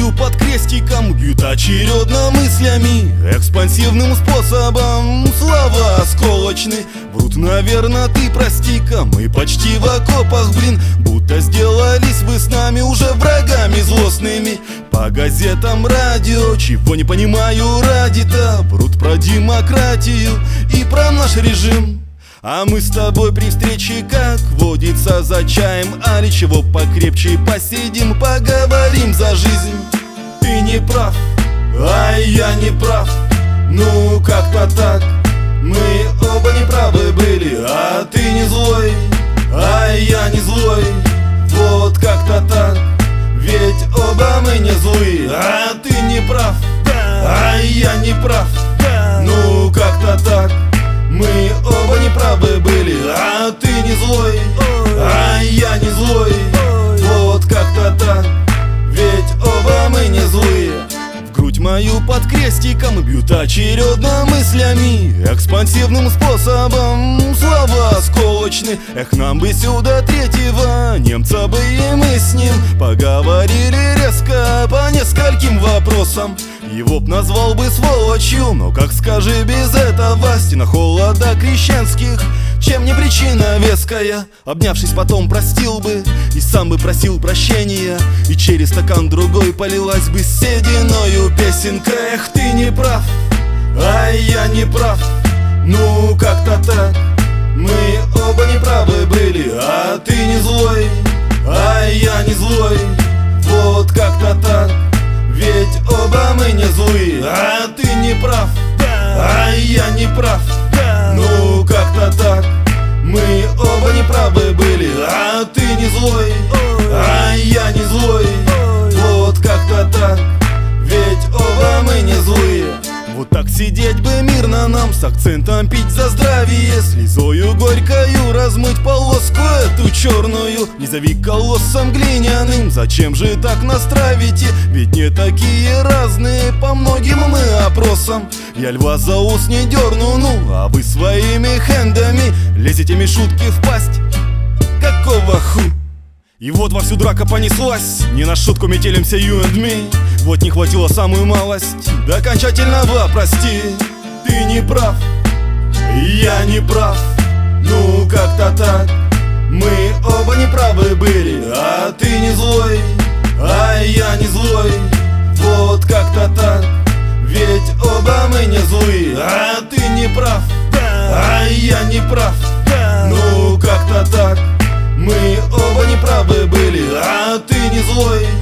узнаю под крестиком, бьют очередно мыслями экспансивным способом. Слова осколочны, врут, наверное, ты прости-ка. Мы почти в окопах, блин, будто сделались вы с нами уже врагами злостными. По газетам, радио, чего не понимаю ради-то, врут про демократию и про наш режим. А мы с тобой при встрече, как водится, за чаем, али чего покрепче посидим, поговорим за жизнь. Ты не прав, а я не прав, ну как-то так. Мы оба неправы были, а ты не злой, а я не злой, вот как-то так. Ведь оба мы не злые, а ты не прав, а я не прав, ну как-то так. Мы оба неправы были, а ты не злой, а я не злой, вот как-то так. Ведь оба мы не злые. В грудь мою под крестиком бьют очередно мыслями экспансивным способом. Слова осколочны, эх, нам бы сюда третьего немца бы, и мы с ним поговорили резко по нескольким вопросам. Его б назвал бы сволочью, но как скажи без этого? Стена холода крещенских, чем не причина веская. Обнявшись потом простил бы, и сам бы просил прощения, и через стакан другой полилась бы сединою песенка. Эх, ты не прав, а я не прав, ну как-то так. Мы оба неправы были, а ты не злой, а я не злой, вот как-то так. Ведь оба мы не злые, а ты не прав, а я не прав, ну как-то так. Мы оба неправы были, а ты не злой, а я не злой, вот как-то так. Ведь оба мы не злые. Вот так сидеть бы мирно нам, с акцентом пить за здравие, слезою горькою размыть полоску эту черную. Не зови колоссом глиняным, зачем же так нас травите? Ведь не такие разные по многим мы опросам. Я льва за ус не дерну, ну, а вы своими хендами лезете мне шутки в пасть. Какого ху? И вот вовсю драка понеслась, не на шутку метелимся you and me. Вот не хватило самую малость до окончательного прости. Ты не прав, я не прав, ну как-то так. Мы оба неправы были, а ты не злой, а я не злой, вот как-то так. Ведь оба мы не злые, а ты не прав, а я не прав, ну как-то так. Мы оба неправы были, а ты не злой.